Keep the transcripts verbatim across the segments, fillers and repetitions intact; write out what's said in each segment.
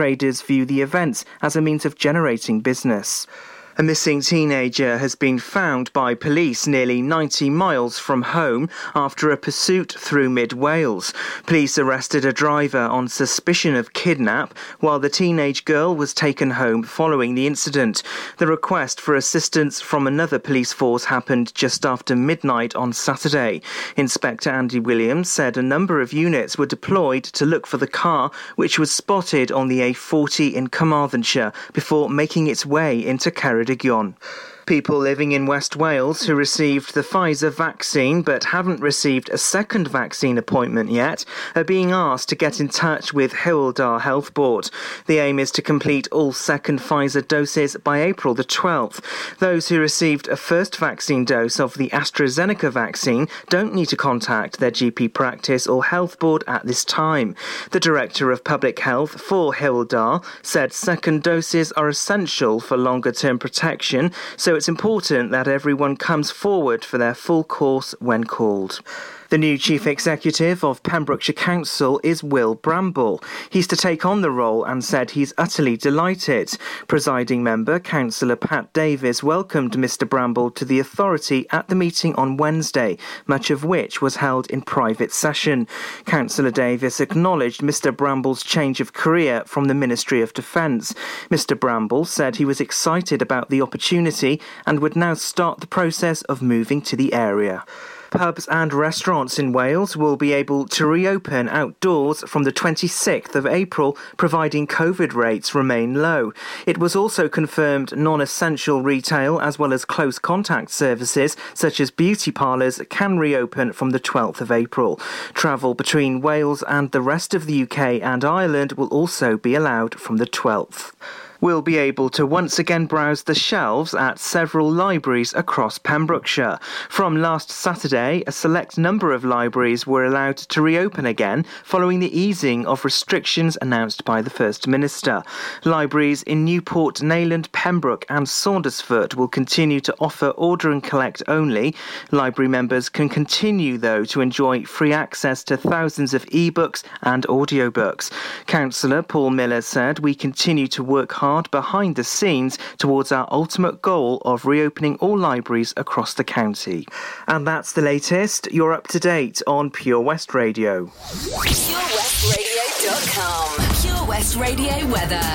Traders view the events as a means of generating business. A missing teenager has been found by police nearly ninety miles from home after a pursuit through mid-Wales. Police arrested a driver on suspicion of kidnap while the teenage girl was taken home following the incident. The request for assistance from another police force happened just after midnight on Saturday. Inspector Andy Williams said a number of units were deployed to look for the car, which was spotted on the A forty in Carmarthenshire before making its way into Ceredigion. People living in West Wales who received the Pfizer vaccine but haven't received a second vaccine appointment yet are being asked to get in touch with Hildar Health Board. The aim is to complete all second Pfizer doses by April the twelfth. Those who received a first vaccine dose of the AstraZeneca vaccine don't need to contact their G P practice or health board at this time. The Director of Public Health for Hildar said second doses are essential for longer-term protection, so it's important that everyone comes forward for their full course when called. The new Chief Executive of Pembrokeshire Council is Will Bramble. He's to take on the role and said he's utterly delighted. Presiding member, Councillor Pat Davis, welcomed Mr Bramble to the authority at the meeting on Wednesday, much of which was held in private session. Councillor Davis acknowledged Mr Bramble's change of career from the Ministry of Defence. Mr Bramble said he was excited about the opportunity and would now start the process of moving to the area. Pubs and restaurants in Wales will be able to reopen outdoors from the twenty-sixth of April, providing COVID rates remain low. It was also confirmed non-essential retail as well as close contact services such as beauty parlours can reopen from the twelfth of April. Travel between Wales and the rest of the U K and Ireland will also be allowed from the twelfth. We'll be able to once again browse the shelves at several libraries across Pembrokeshire. From last Saturday, a select number of libraries were allowed to reopen again following the easing of restrictions announced by the First Minister. Libraries in Newport, Nayland, Pembroke and Saundersfoot will continue to offer order and collect only. Library members can continue, though, to enjoy free access to thousands of e-books and audiobooks. Councillor Paul Miller said, "We continue to work hard behind the scenes towards our ultimate goal of reopening all libraries across the county." And that's the latest. You're up to date on Pure West Radio. Pure West Radio dot com. Pure West Radio weather.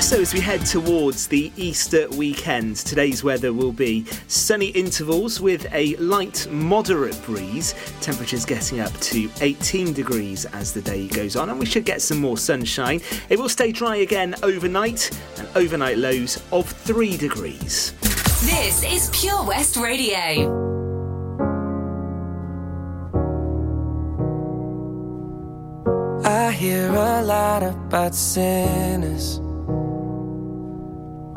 So as we head towards the Easter weekend, today's weather will be sunny intervals with a light, moderate breeze. Temperatures getting up to eighteen degrees as the day goes on, and we should get some more sunshine. It will stay dry again overnight, and overnight lows of three degrees. This is Pure West Radio. I hear a lot about sinners.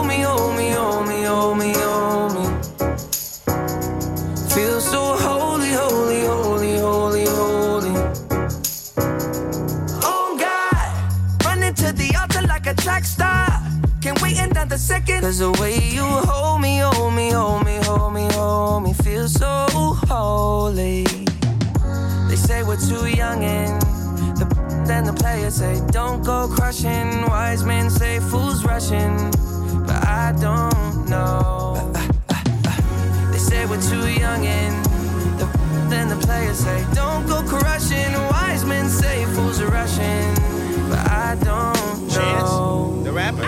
me, hold me, hold me, hold me, hold me, feel so holy, holy, holy, holy, holy. Oh God, running to the altar like a track star. Can't wait another second, 'cause the way you hold me, hold me, hold me, hold me, hold me, feel so holy. They say we're too young and the then the players say don't go crushing. Wise men say fools rushing, but I don't know. Uh, uh, uh, uh. They say we're too young and the then the players say don't go crushing. Wise men say fools are rushing, but I don't know. Chance, the rapper.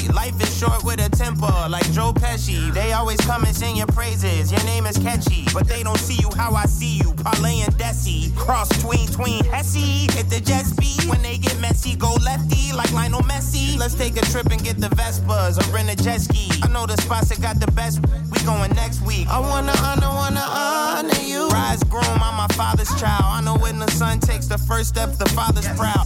Life is short with a temper, like Joe Pesci. They always come and sing your praises, your name is catchy. But they don't see you how I see you, parlay and desi. Cross tween, tween, hessy, hit the jet speed. When they get messy, go lefty, like Lionel Messi. Let's take a trip and get the Vespas, or rent a jet ski. I know the spots that got the best, we going next week. I wanna honor, wanna honor you. Bride's groom, I'm my father's child. I know when the son takes the first step, the father's proud.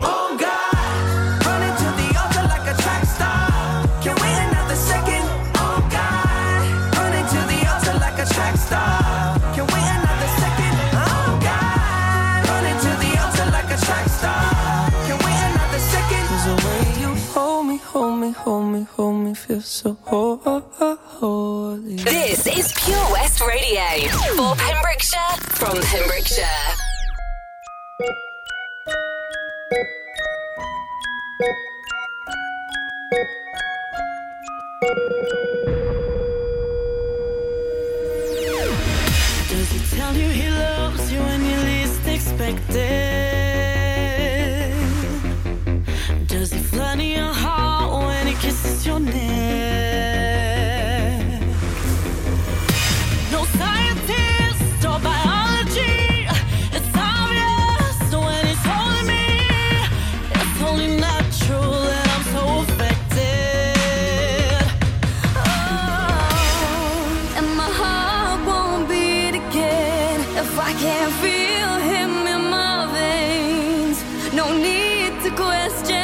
Oh God. Hold me, hold me, feel so holy. This is Pure West Radio for Pembrokeshire, from Pembrokeshire. Does he tell you he loves you when you least expect it? Does he flood your heart when he kisses your neck? No scientist or biology, it's obvious when he's holding me. It's only natural that I'm so affected. Oh, and my heart won't beat again if I can't feel him in my veins. No need to question.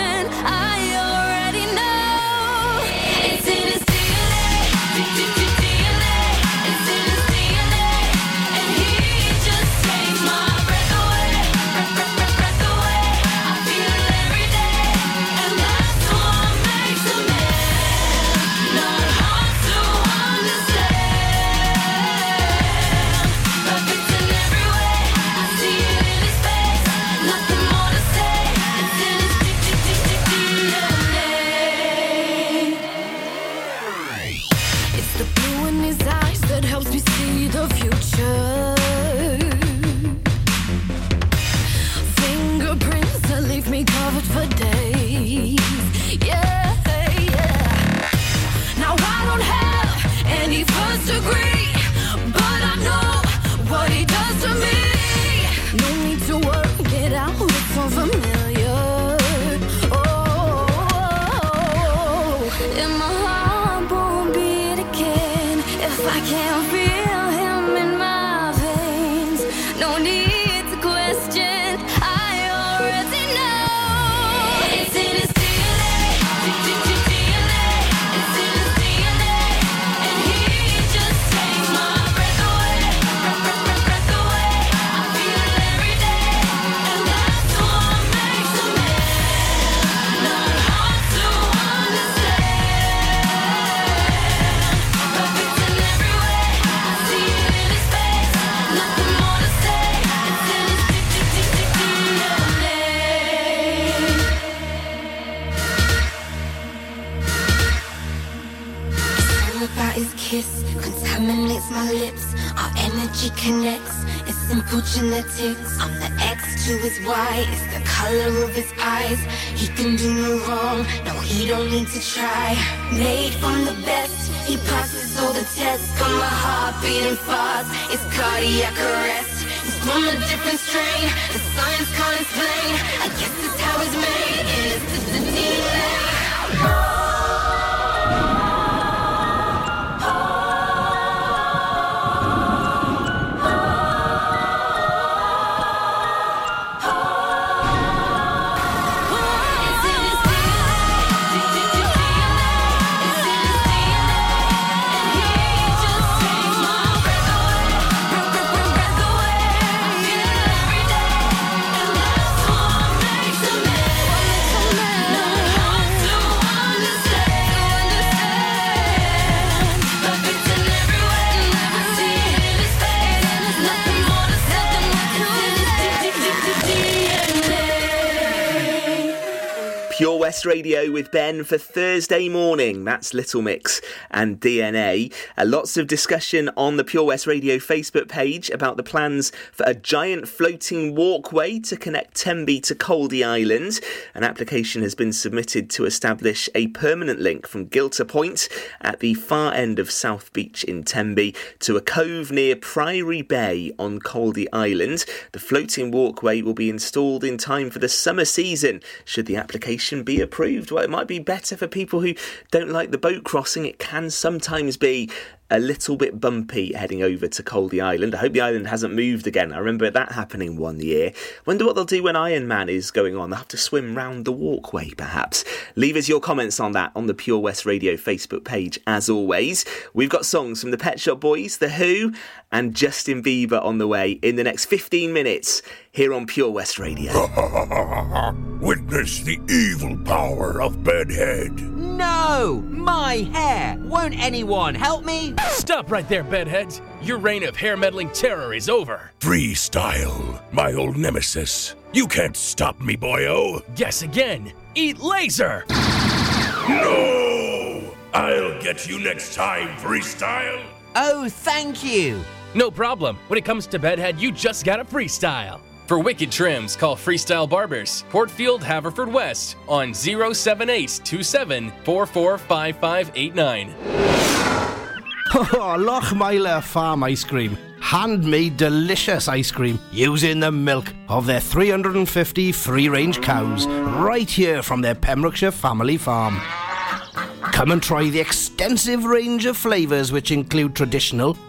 I connects, it's simple genetics. I'm the X to his Y, it's the color of his eyes. He can do no wrong, no, he don't need to try. Made from the best, he passes all the tests. Got my heart beating fast, it's cardiac arrest. He's from a different strain, the science can't explain. I guess it's how it's made, and it's just the D N A. Oh. It's in Pure West Radio with Ben for Thursday morning. That's Little Mix and D N A. Uh, lots of discussion on the Pure West Radio Facebook page about the plans for a giant floating walkway to connect Tenby to Caldy Island. An application has been submitted to establish a permanent link from Gilter Point at the far end of South Beach in Tenby to a cove near Priory Bay on Caldy Island. The floating walkway will be installed in time for the summer season, should the application be approved. Well, it might be better for people who don't like the boat crossing. It can sometimes be a little bit bumpy heading over to Caldy Island. I hope the island hasn't moved again. I remember that happening one year. Wonder what they'll do when Ironman is going on. They'll have to swim round the walkway, perhaps. Leave us your comments on that on the Pure West Radio Facebook page, as always. We've got songs from the Pet Shop Boys, The Who, and Justin Bieber on the way in the next fifteen minutes here on Pure West Radio. Witness the evil power of Bedhead. No! My hair! Won't anyone help me? Stop right there, Bedheads. Your reign of hair-meddling terror is over. Freestyle, my old nemesis. You can't stop me, boyo. Guess again. Eat laser. No! I'll get you next time, Freestyle. Oh, thank you. No problem. When it comes to Bedhead, you just gotta freestyle. For wicked trims, call Freestyle Barbers, Portfield, Haverfordwest, on oh seven eight two seven four four five five eight nine. Oh, Llochmeyler Farm ice cream. Handmade delicious ice cream using the milk of their three hundred fifty free-range cows right here from their Pembrokeshire family farm. Come and try the extensive range of flavours which include traditional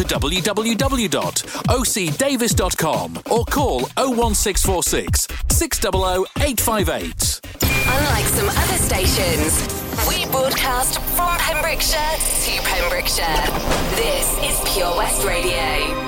to w w w dot o c davis dot com or call oh one six four six six zero zero eight five eight. Unlike some other stations, we broadcast from Pembrokeshire to Pembrokeshire. This is Pure West Radio.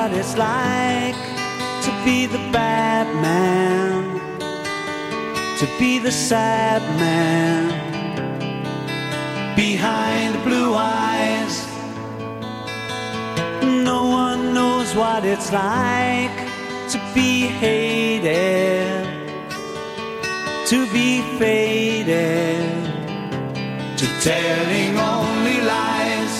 what it's like to be the bad man, to be the sad man behind the blue eyes. No one knows what it's like to be hated, to be faded, to telling only lies.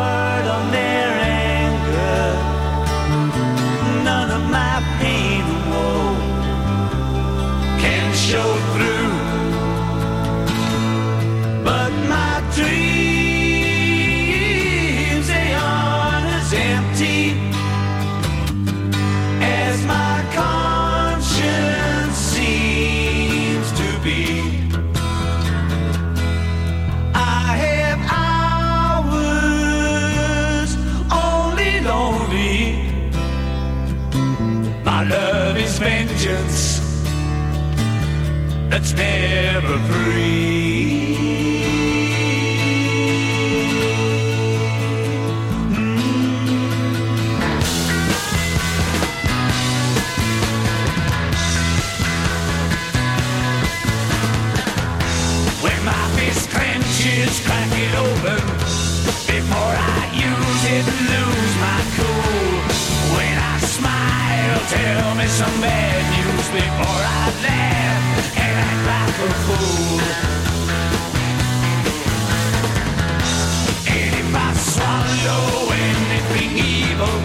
on their anger. My pain and woe can show through, but my dreams, they aren't as empty as my conscience seems to be. I have hours only lonely. My love is vengeance that's never free. Mm. When my fist clenches, crack it open before I use it and lose my cool. When I smile, tell me some bad news before I laugh and act like a fool. And if I swallow anything evil,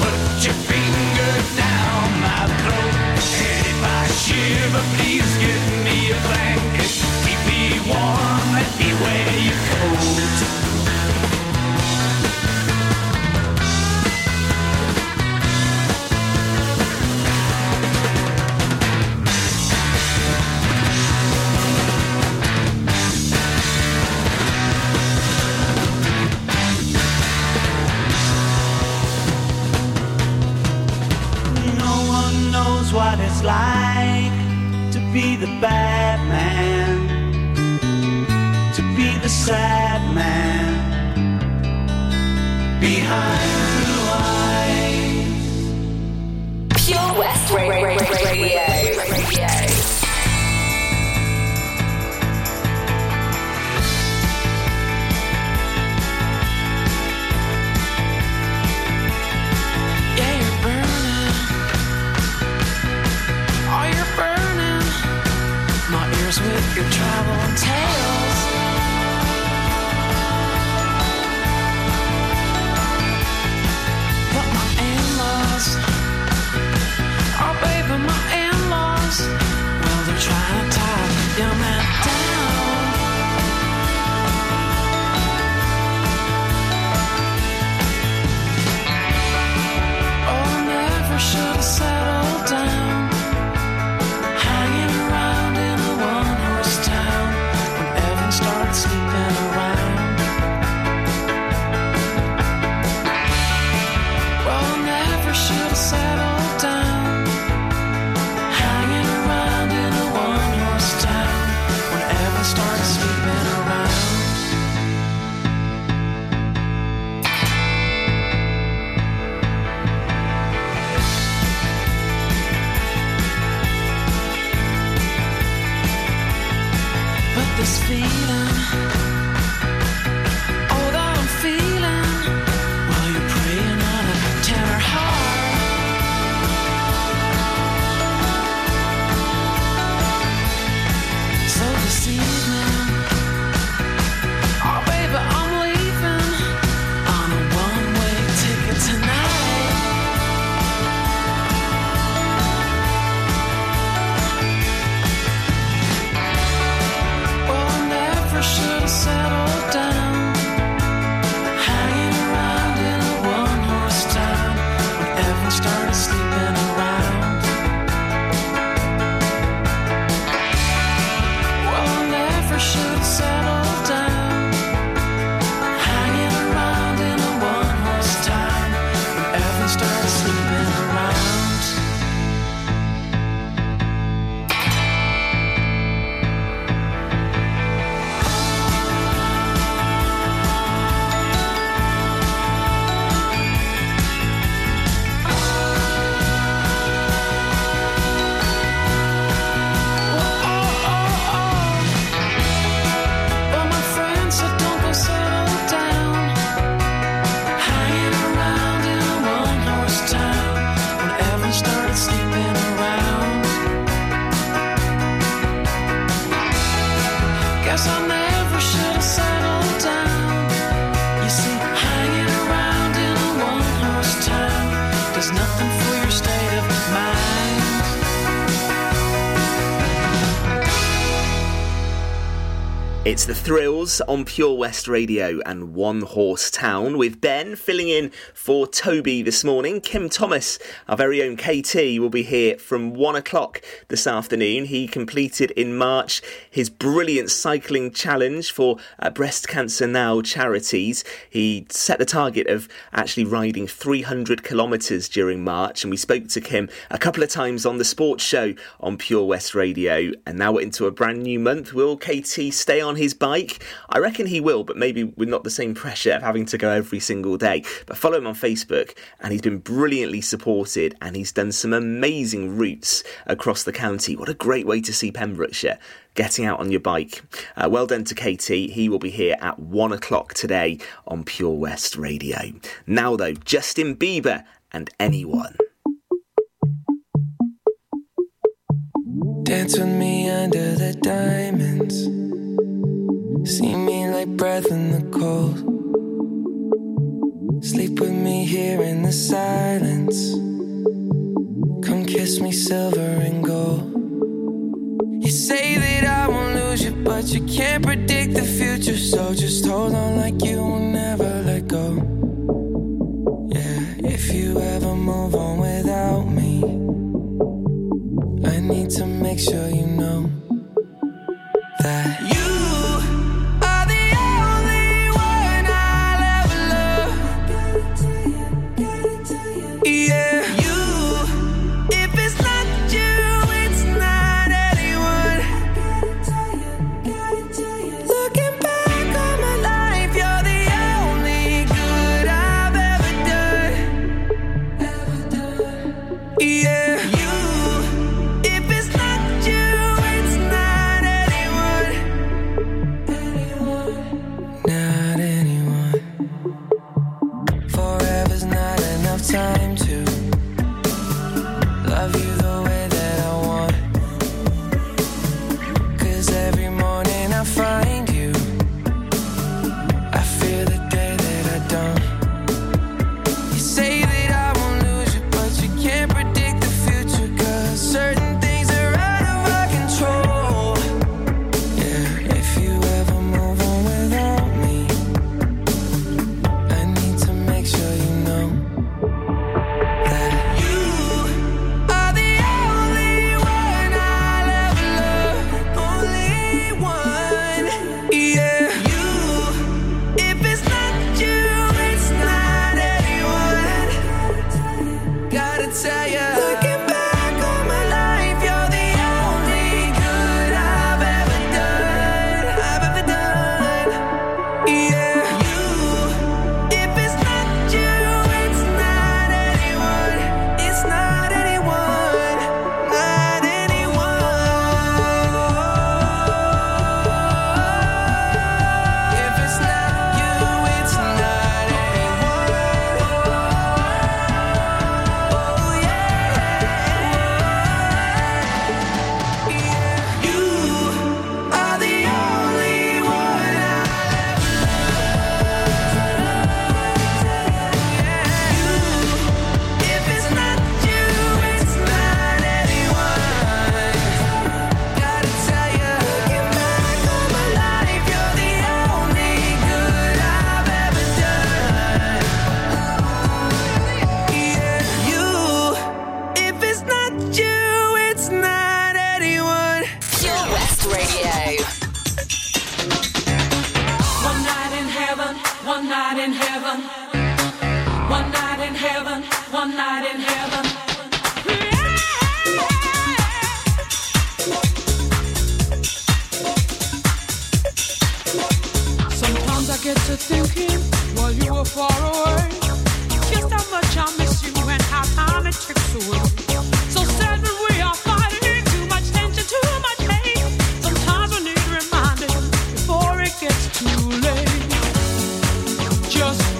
put your finger down my throat. And if I shiver, please give me a blanket. Keep me warm, let me wear your coat. What it's like to be the bad man, to be the sad man behind blue eyes. Pure West Radio. Radio. With your tribal tales, but my in-laws, oh baby, my in-laws, well they're trying to tie me down and down. Oh, I never should have settled down. It's The Thrills on Pure West Radio and One Horse Town, with Ben filling in for Toby this morning. Kim Thomas, our very own K T, will be here from one o'clock this afternoon. He completed in March his brilliant cycling challenge for uh, Breast Cancer Now charities. He set the target of actually riding three hundred kilometres during March, and we spoke to Kim a couple of times on the sports show on Pure West Radio. And now we're into a brand new month. Will K T stay on his bike? I reckon he will, but maybe with not the same pressure of having to go every single day. But follow him on Facebook, and he's been brilliantly supported, and he's done some amazing routes across the county. What a great way to see Pembrokeshire, getting out on your bike. Uh, well done to K T. He will be here at one o'clock today on Pure West Radio. Now though, Justin Bieber and Anyone. Dance with me under the diamonds. See me like breath in the cold. Sleep with me here in the silence. Come kiss me silver and gold. You say that I won't lose you, but you can't predict the future. So just hold on like you will never let go. Yeah, if you ever move on without me, I need to make sure you know that you are the only one I'll ever love. Got it to you, got it to you. Yeah, you. If it's not you, it's not anyone. Got it to you, got it to you. Looking back on my life, you're the only good I've ever done. Ever done. Yeah. Just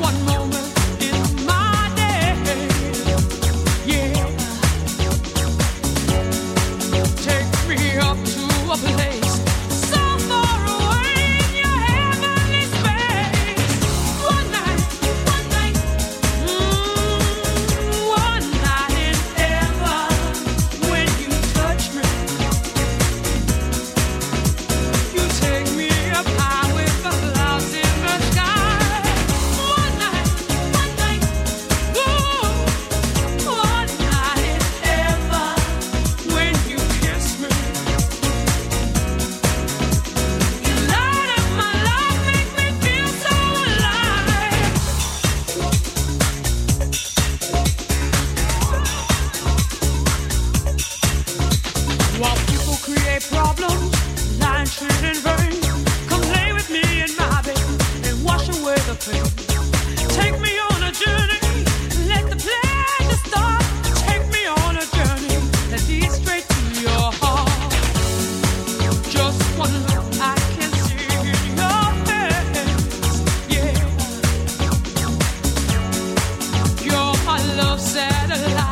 one moment in my day. Yeah. create problems, lying children burn. Come lay with me in my bed and wash away the pain. Take me on a journey, let the pleasure start. Take me on a journey that leads straight to your heart. Just one look I can see in your face, yeah. You're my love satellite.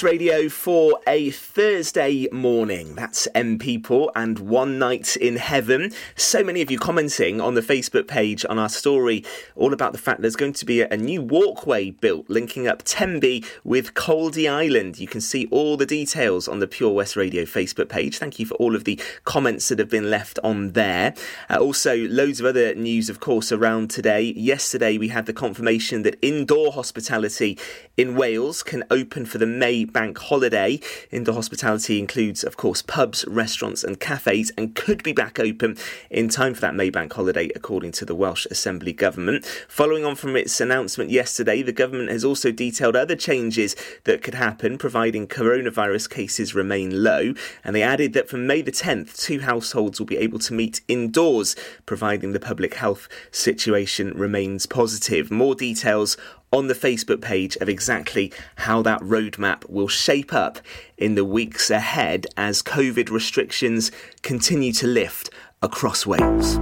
Radio for a Thursday morning. That's M People and One Night in Heaven. So many of you commenting on the Facebook page on our story all about the fact there's going to be a new walkway built linking up Tenby with Coldy Island. You can see all the details on the Pure West Radio Facebook page. Thank you for all of the comments that have been left on there. Uh, also, loads of other news, of course, around today. Yesterday, we had the confirmation that indoor hospitality in Wales can open for the May bank holiday. Indoor hospitality includes, of course, pubs, restaurants and cafes, and could be back open in time for that May bank holiday, according to the Welsh Assembly government. Following on from its announcement yesterday, the government has also detailed other changes that could happen, providing coronavirus cases remain low. And they added that from May the tenth, two households will be able to meet indoors, providing the public health situation remains positive. More details on the Facebook page of exactly how that roadmap will shape up in the weeks ahead as COVID restrictions continue to lift across Wales.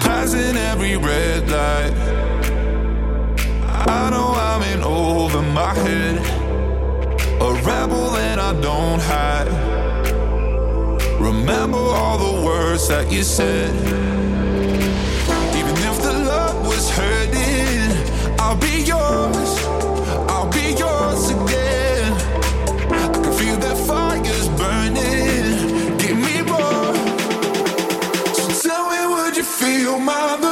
Passing every red light, I know I'm in over my head, a rebel and I don't hide. Remember all the words that you said. Even if the love was hurting, I'll be yours, I'll be yours again. I can feel that fire's burning, give me more. So tell me, would you feel my love?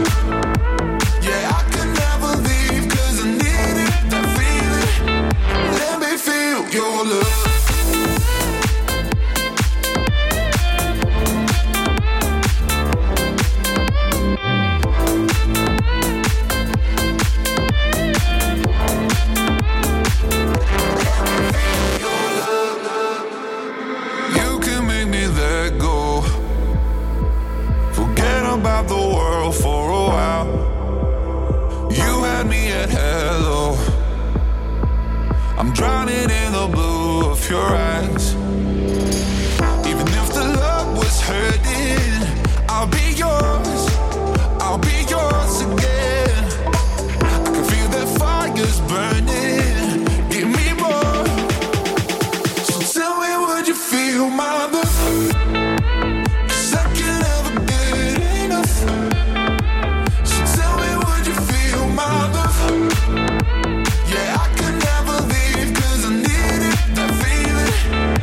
Yeah, I could never leave, 'cause I needed that feeling.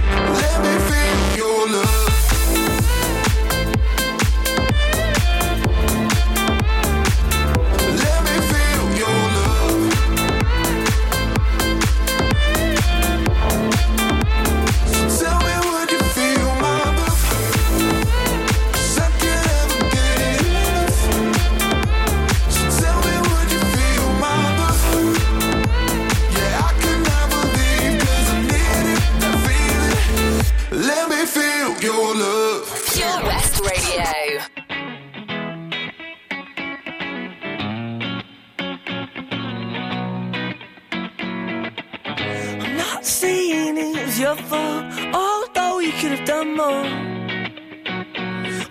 saying it was your fault, although you could have done more.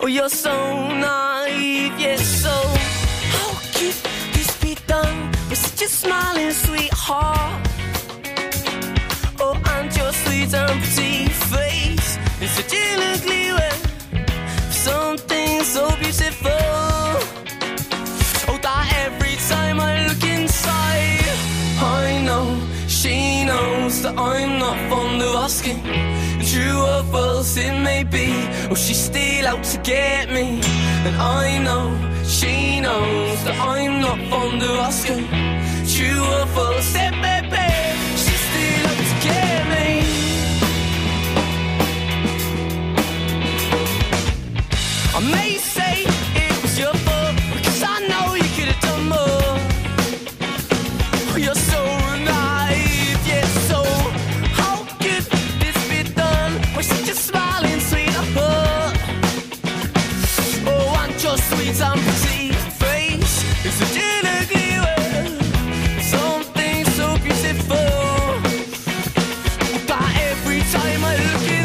Oh, you're so naive, yes, so how could this be done with such a smiling sweetheart? Oh, and your sweet and pretty face is such an ugly way, something so beautiful. Oh, that every time I look inside, I know she knows that I'm not fond of asking. True or false it may be, oh, she's still out to get me. And I know she knows that I'm not fond of asking. True or false it may be, she's still out to get me. I may say it was your fault, because I know you could have done more. Oh, you're so and I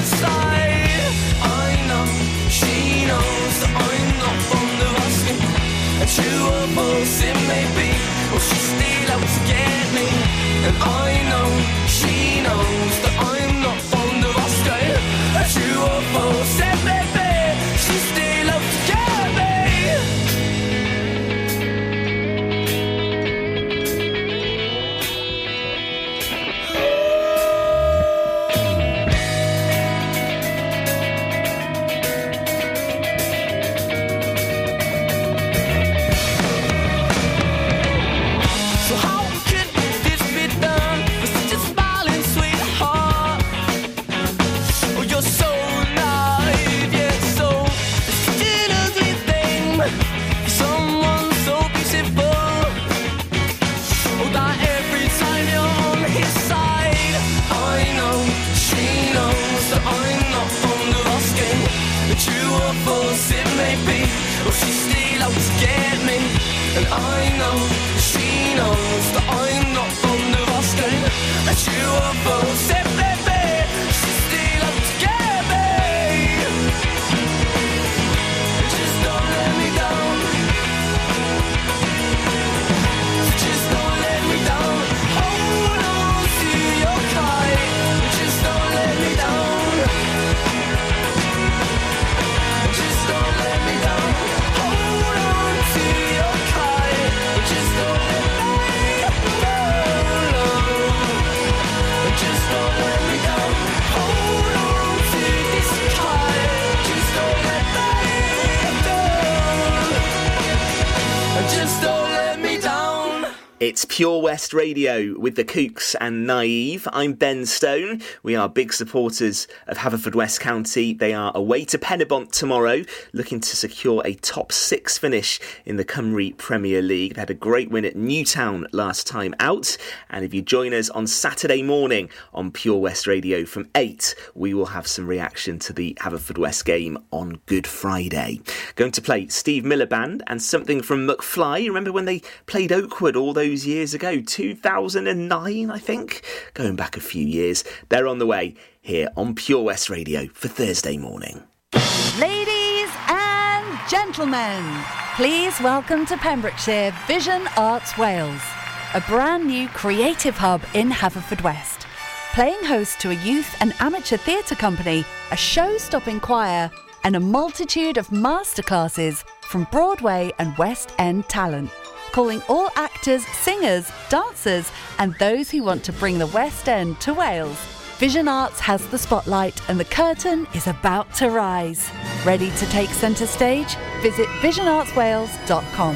know, she knows that I'm not fond of Oscar. True or false, said baby, she still loves to get me. So how she's still out to get me, and I know she knows that I'm not fond of asking. And you are both said, baby, she's still out to get me. Just don't let me down. Just don't let me down. Hold on to your kite. Just don't let me down. Just don't let me down. It's Pure West Radio with the Kooks and Naive. I'm Ben Stone. We are big supporters of Haverfordwest County. They are away to Penybont tomorrow, looking to secure a top six finish in the Cymru Premier League. They had a great win at Newtown last time out. And if you join us on Saturday morning on Pure West Radio from eight, we will have some reaction to the Haverfordwest game on Good Friday. Going to play Steve Miller Band and something from McFly. Remember when they played Oakwood all those years ago, two thousand nine, I think, going back a few years. They're on the way here on Pure West Radio for Thursday morning. Ladies and gentlemen, please welcome to Pembrokeshire Vision Arts Wales, a brand new creative hub in Haverfordwest, playing host to a youth and amateur theatre company, a show-stopping choir, and a multitude of masterclasses from Broadway and West End talent. Calling all actors, singers, dancers and those who want to bring the West End to Wales. Vision Arts has the spotlight and the curtain is about to rise. Ready to take centre stage? Visit vision arts wales dot com.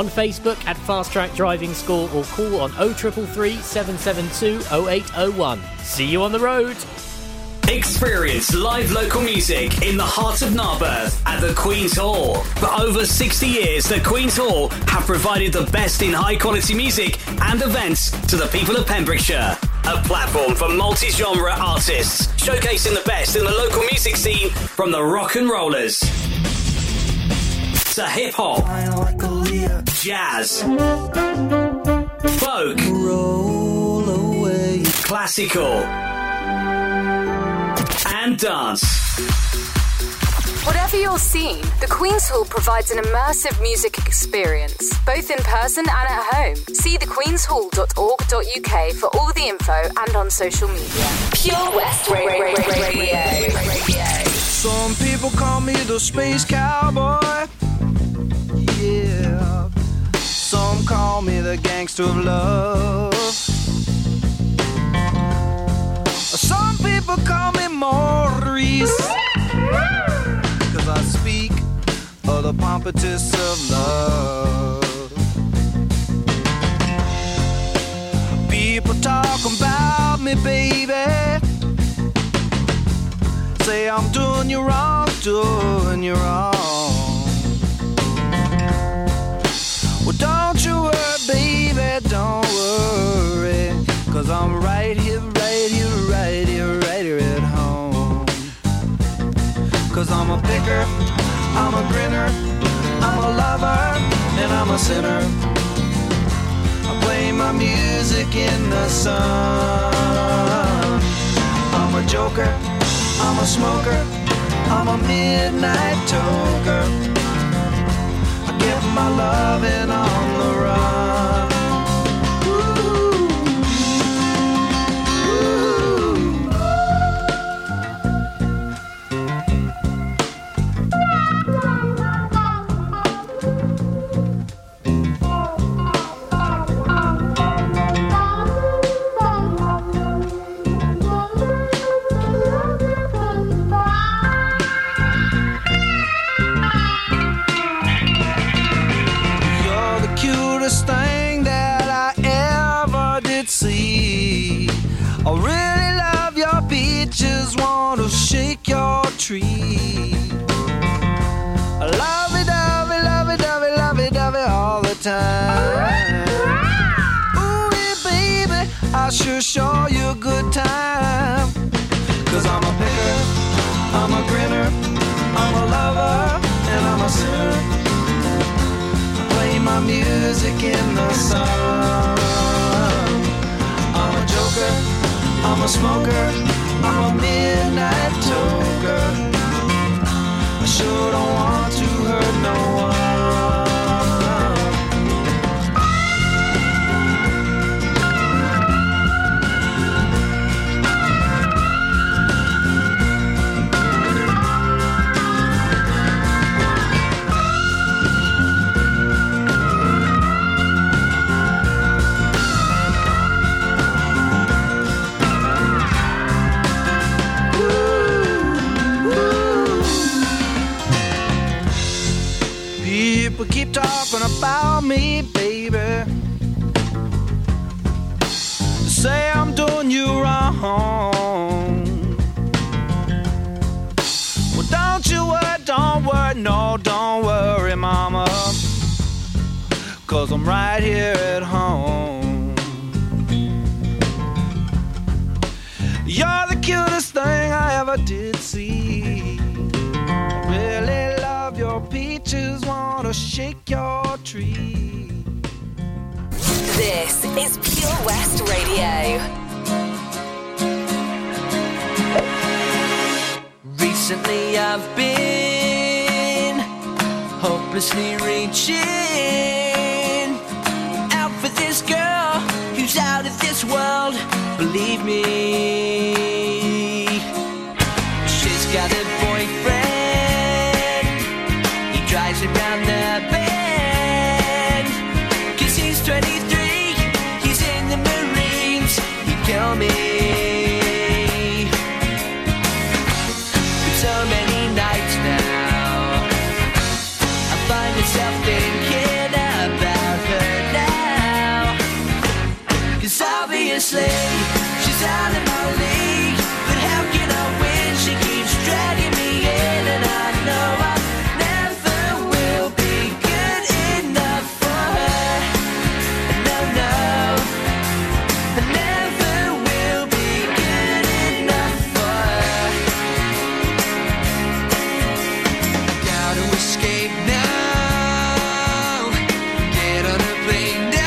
on Facebook at Fast Track Driving School or call on oh three three three, seven seven two, oh eight oh one. See you on the road. Experience live local music in the heart of Narberth at the Queen's Hall. For over sixty years, the Queen's Hall have provided the best in high-quality music and events to the people of Pembrokeshire. A platform for multi-genre artists, showcasing the best in the local music scene, from the rock and rollers to hip-hop, jazz, folk, classical, and dance. Whatever your scene, the Queen's Hall provides an immersive music experience, both in person and at home. See the queens hall dot org dot u k for all the info and on social media. Pure West Radio. Some people call me the space cowboy. Yeah. Some call me the gangster of love. Some people call me Maurice, 'cause I speak of the pompousness of love. People talk about me, baby, say I'm doing you wrong, doing you wrong. Well, don't you worry, baby, don't worry, 'cause I'm right here, right here, right here, right here at home. 'Cause I'm a picker, I'm a grinner, I'm a lover, and I'm a sinner. I play my music in the sun. I'm a joker, I'm a smoker, I'm a midnight toker. I give my loving on the run. Time. Ooh, yeah, baby, I sure show you a good time. 'Cause I'm a picker, I'm a grinner, I'm a lover, and I'm a sinner. I play my music in the sun. I'm a joker, I'm a smoker, I'm a midnight toker. I sure don't want to hurt no one. Keep talking about me, baby, say I'm doing you wrong. Well, don't you worry, don't worry, no, don't worry, mama, 'cause I'm right here at home. You're the cutest thing I ever did see. Really your peaches wanna shake your tree. This is Pure West Radio. Recently I've been hopelessly reaching out for this girl who's out of this world. Believe me, she's got a boyfriend, drives around the bend, 'cause he's twenty-three, he's in the Marines, he'd kill me. For so many nights now, I find myself thinking about Honestly, she's out of my league, but how can I win? She keeps dragging me in, and I know I never will be good enough for her. No, no, I never will be good enough for her. Got to escape now, get on a plane now.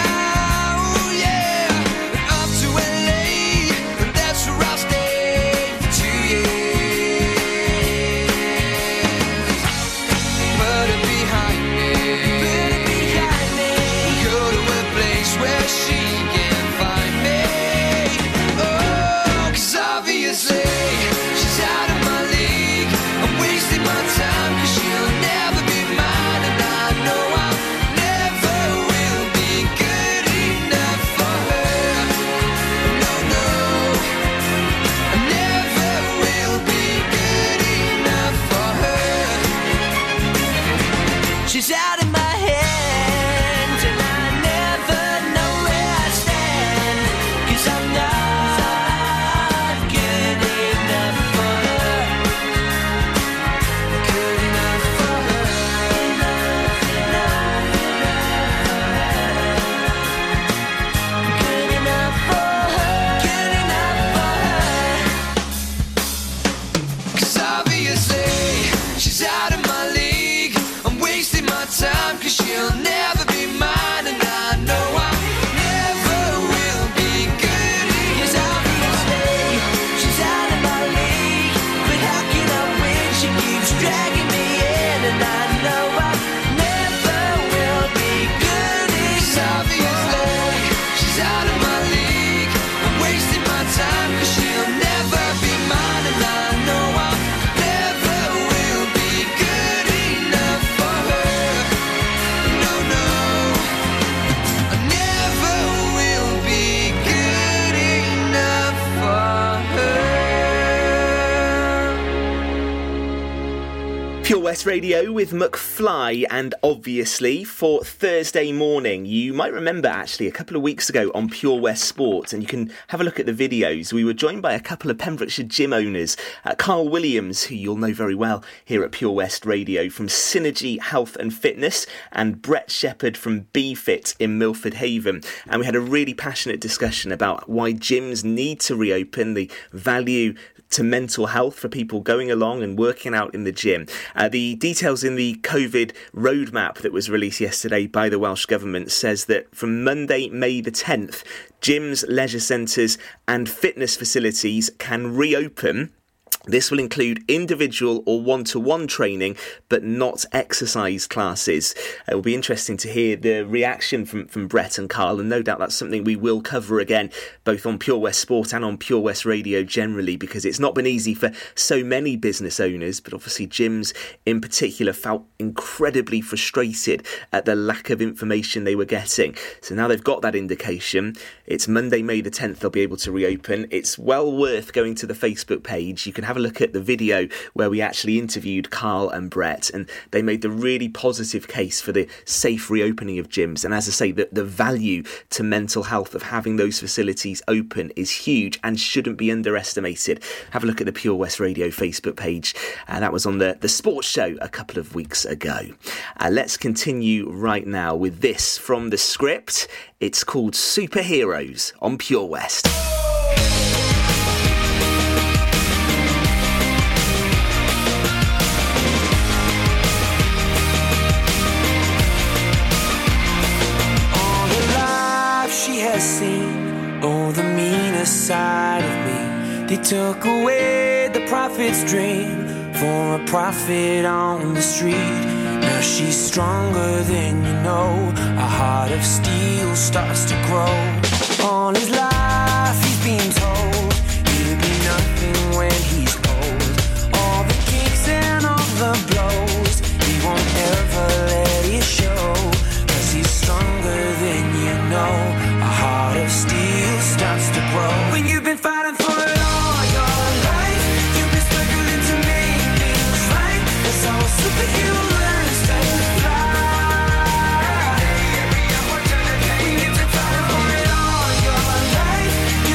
Radio with McFly and Obviously for Thursday morning. You might remember actually a couple of weeks ago on Pure West Sports, and you can have a look at the videos, we were joined by a couple of Pembrokeshire gym owners, uh, Carl Williams, who you'll know very well here at Pure West Radio from Synergy Health and Fitness, and Brett Shepherd from B Fit in Milford Haven. And we had a really passionate discussion about why gyms need to reopen, the value to mental health for people going along and working out in the gym. Uh, the details in the COVID roadmap that was released yesterday by the Welsh Government says that from Monday, May the tenth, gyms, leisure centres and fitness facilities can reopen. This will include individual or one-to-one training, but not exercise classes. It will be interesting to hear the reaction from, from Brett and Carl, and no doubt that's something we will cover again, both on Pure West Sport and on Pure West Radio generally, because it's not been easy for so many business owners, but obviously gyms in particular felt incredibly frustrated at the lack of information they were getting. So now they've got that indication. It's Monday, May the tenth, they'll be able to reopen. It's well worth going to the Facebook page. You can have Have a look at the video where we actually interviewed Carl and Brett, and they made the really positive case for the safe reopening of gyms. And as I say, the, the value to mental health of having those facilities open is huge and shouldn't be underestimated. Have a look at the Pure West Radio Facebook page. Uh, that was on the, the sports show a couple of weeks ago. Uh, let's continue right now with this from The Script. It's called Superheroes on Pure West. Seen all the meaner side of me. They took away the prophet's dream for a prophet on the street. Now she's stronger than you know. A heart of steel starts to grow. All his life he's been told he'll be nothing when he's old. All the kicks and all the blows, he won't ever let it show. Cause he's stronger than you know. Of steel starts to grow. When you've been fighting for it all your life, you've been struggling to make things right. That's how a superhero learns to fly. When you've been fighting for it all your life, you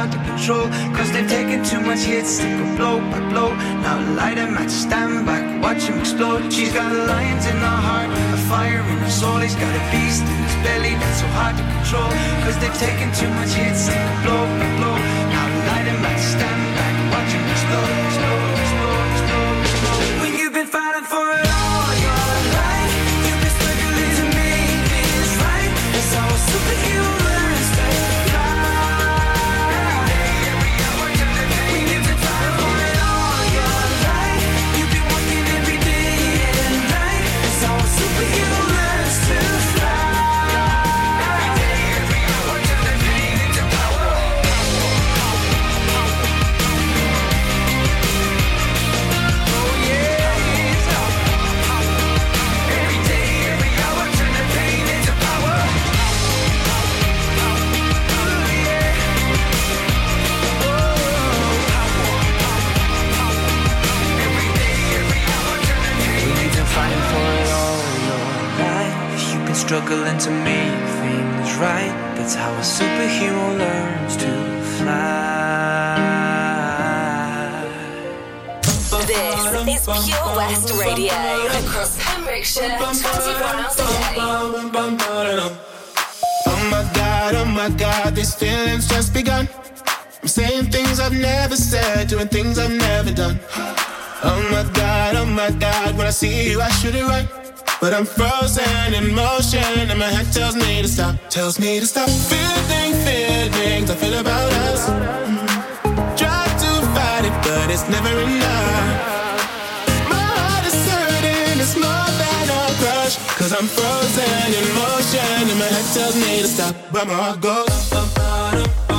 hard to control, cause they've taken too much hits, they go blow by blow. Now light a match, stand back, watch him explode. She's got a lions in her heart, a fire in her soul. He's got a beast in his belly that's so hard to control, cause they've taken too much hits, they go blow by blow. Now light a match, stand back, watch him explode, explode, explode, explode, explode. When you've been fighting for it all your life, you've been struggling to make this right. It's all superhuman. Struggling to make things right, that's how a superhero learns to fly. This is Pure West Radio, across Pembrokeshire, twenty-four hours a day. Oh my God, oh my God, these feelings just begun. I'm saying things I've never said, doing things I've never done. Oh my God, oh my God, when I see you I shoot it right. But I'm frozen in motion and my head tells me to stop. Tells me to stop feeling feelings I feel about us. Mm-hmm. Try to fight it but it's never enough. My heart is hurting, it's more than a crush. Cause I'm frozen in motion and my head tells me to stop. But my heart goes up, up, up.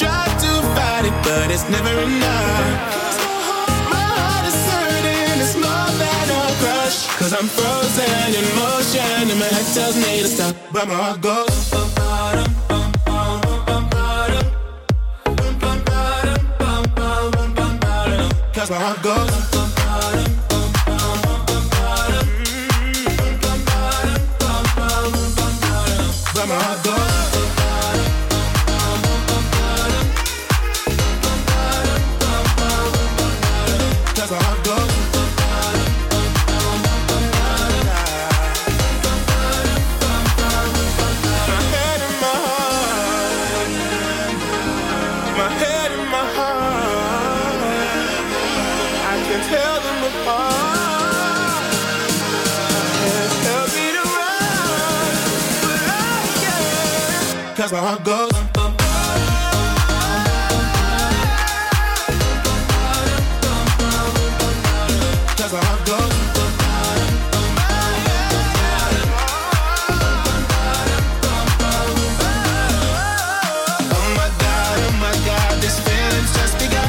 Try to fight it but it's never enough. My heart is hurting, it's more than a crush. Cause I'm frozen in motion and my head tells me to stop. But my heart goes up. Cause my heart goes. Mm-hmm. But my heart goes. Cause my heart goes. My head in my heart. My head in my heart. Tell them apart. Tell me to run, but I can't. Cause my heart goes. Cause my heart goes. Oh my God, oh my God, this feeling's just begun.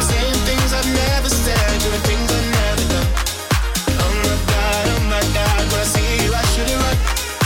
Saying things I've never said. Things I never done. Oh my God, oh my God, when I see you I should run.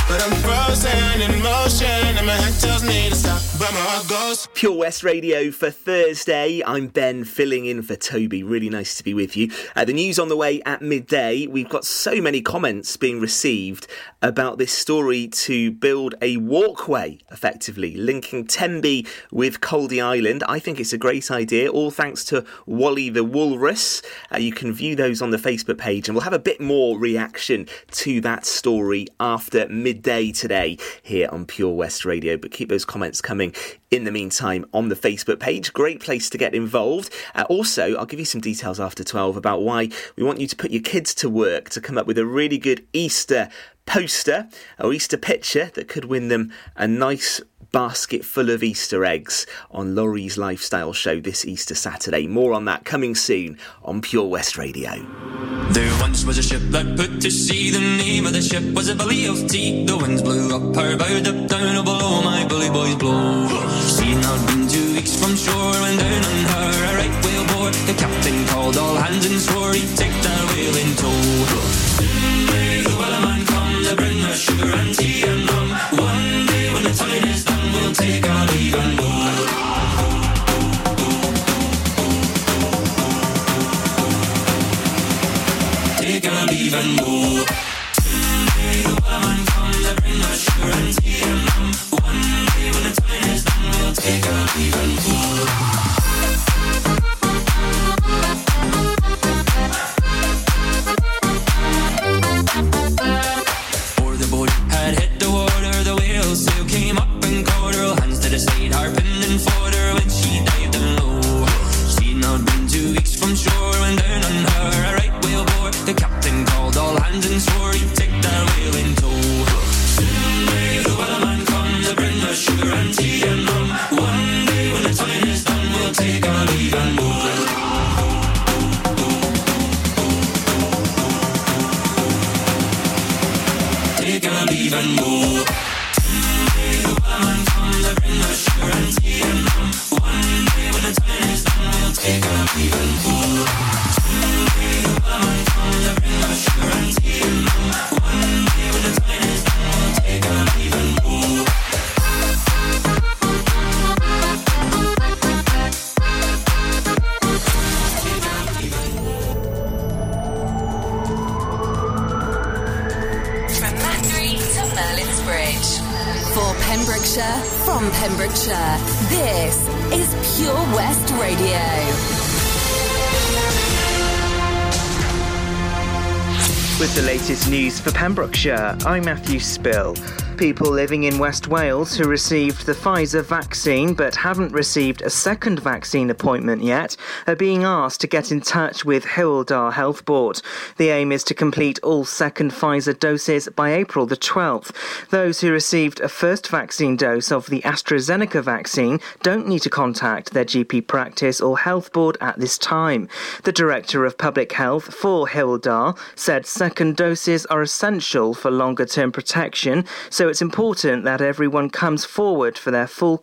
But I'm frozen in motion and my head tells me to stop. But my heart goes. Pure West Radio for Thursday. I'm Ben, filling in for Toby. Really nice to be with you. Uh, the news on the way at midday. We've got so many comments being received about this story to build a walkway, effectively, linking Tenby with Coldy Island. I think it's a great idea, all thanks to Wally the Walrus. Uh, you can view those on the Facebook page, and we'll have a bit more reaction to that story after midday today here on Pure West Radio. But keep those comments coming in the meantime on the Facebook page. Great place to get involved. Uh, also, I'll give you some details after twelve about why we want you to put your kids to work to come up with a really good Easter poster or Easter picture that could win them a nice basket full of Easter eggs on Laurie's Lifestyle Show this Easter Saturday. More on that coming soon on Pure West Radio. There once was a ship that put to sea. The name of the ship was a belly of tea. The winds blew up her bow, up down, oh below my bully boys blow. She had not been two weeks from shore when down on her a right whale bore. The captain called all hands and swore he'd take that whale in tow. Soon may the whaler man come to bring us sugar and tea and rum. One day when the time is done, we'll take our leave and go. Gonna leave and go. Today the woman comes to bring us sugar and tea and rum. One day when the time is done, we'll take our leave and go. Before the boat had hit the water, the whale sail came up and caught her. Hands to the side, harping and fought her when she dived down low. She'd not been two weeks from shore when down on her a right whale bore. The captain called all hands and swore he'd take that whale in tow. Soon may the whaleman come to bring us sugar and tea and rum. One day when the time is done, we'll take our leave and go. Take our leave and go. Soon may the whaleman come to bring us sugar and tea and rum. One day when the time is done, we'll take our leave and go. From Pembrokeshire, this is Pure West Radio. With the latest news for Pembrokeshire, I'm Matthew Spill. People living in West Wales who received the Pfizer vaccine but haven't received a second vaccine appointment yet are being asked to get in touch with Hildar Health Board. The aim is to complete all second Pfizer doses by April the twelfth. Those who received a first vaccine dose of the AstraZeneca vaccine don't need to contact their G P practice or health board at this time. The Director of Public Health for Hildar said second doses are essential for longer-term protection, so it's important that everyone comes forward for their full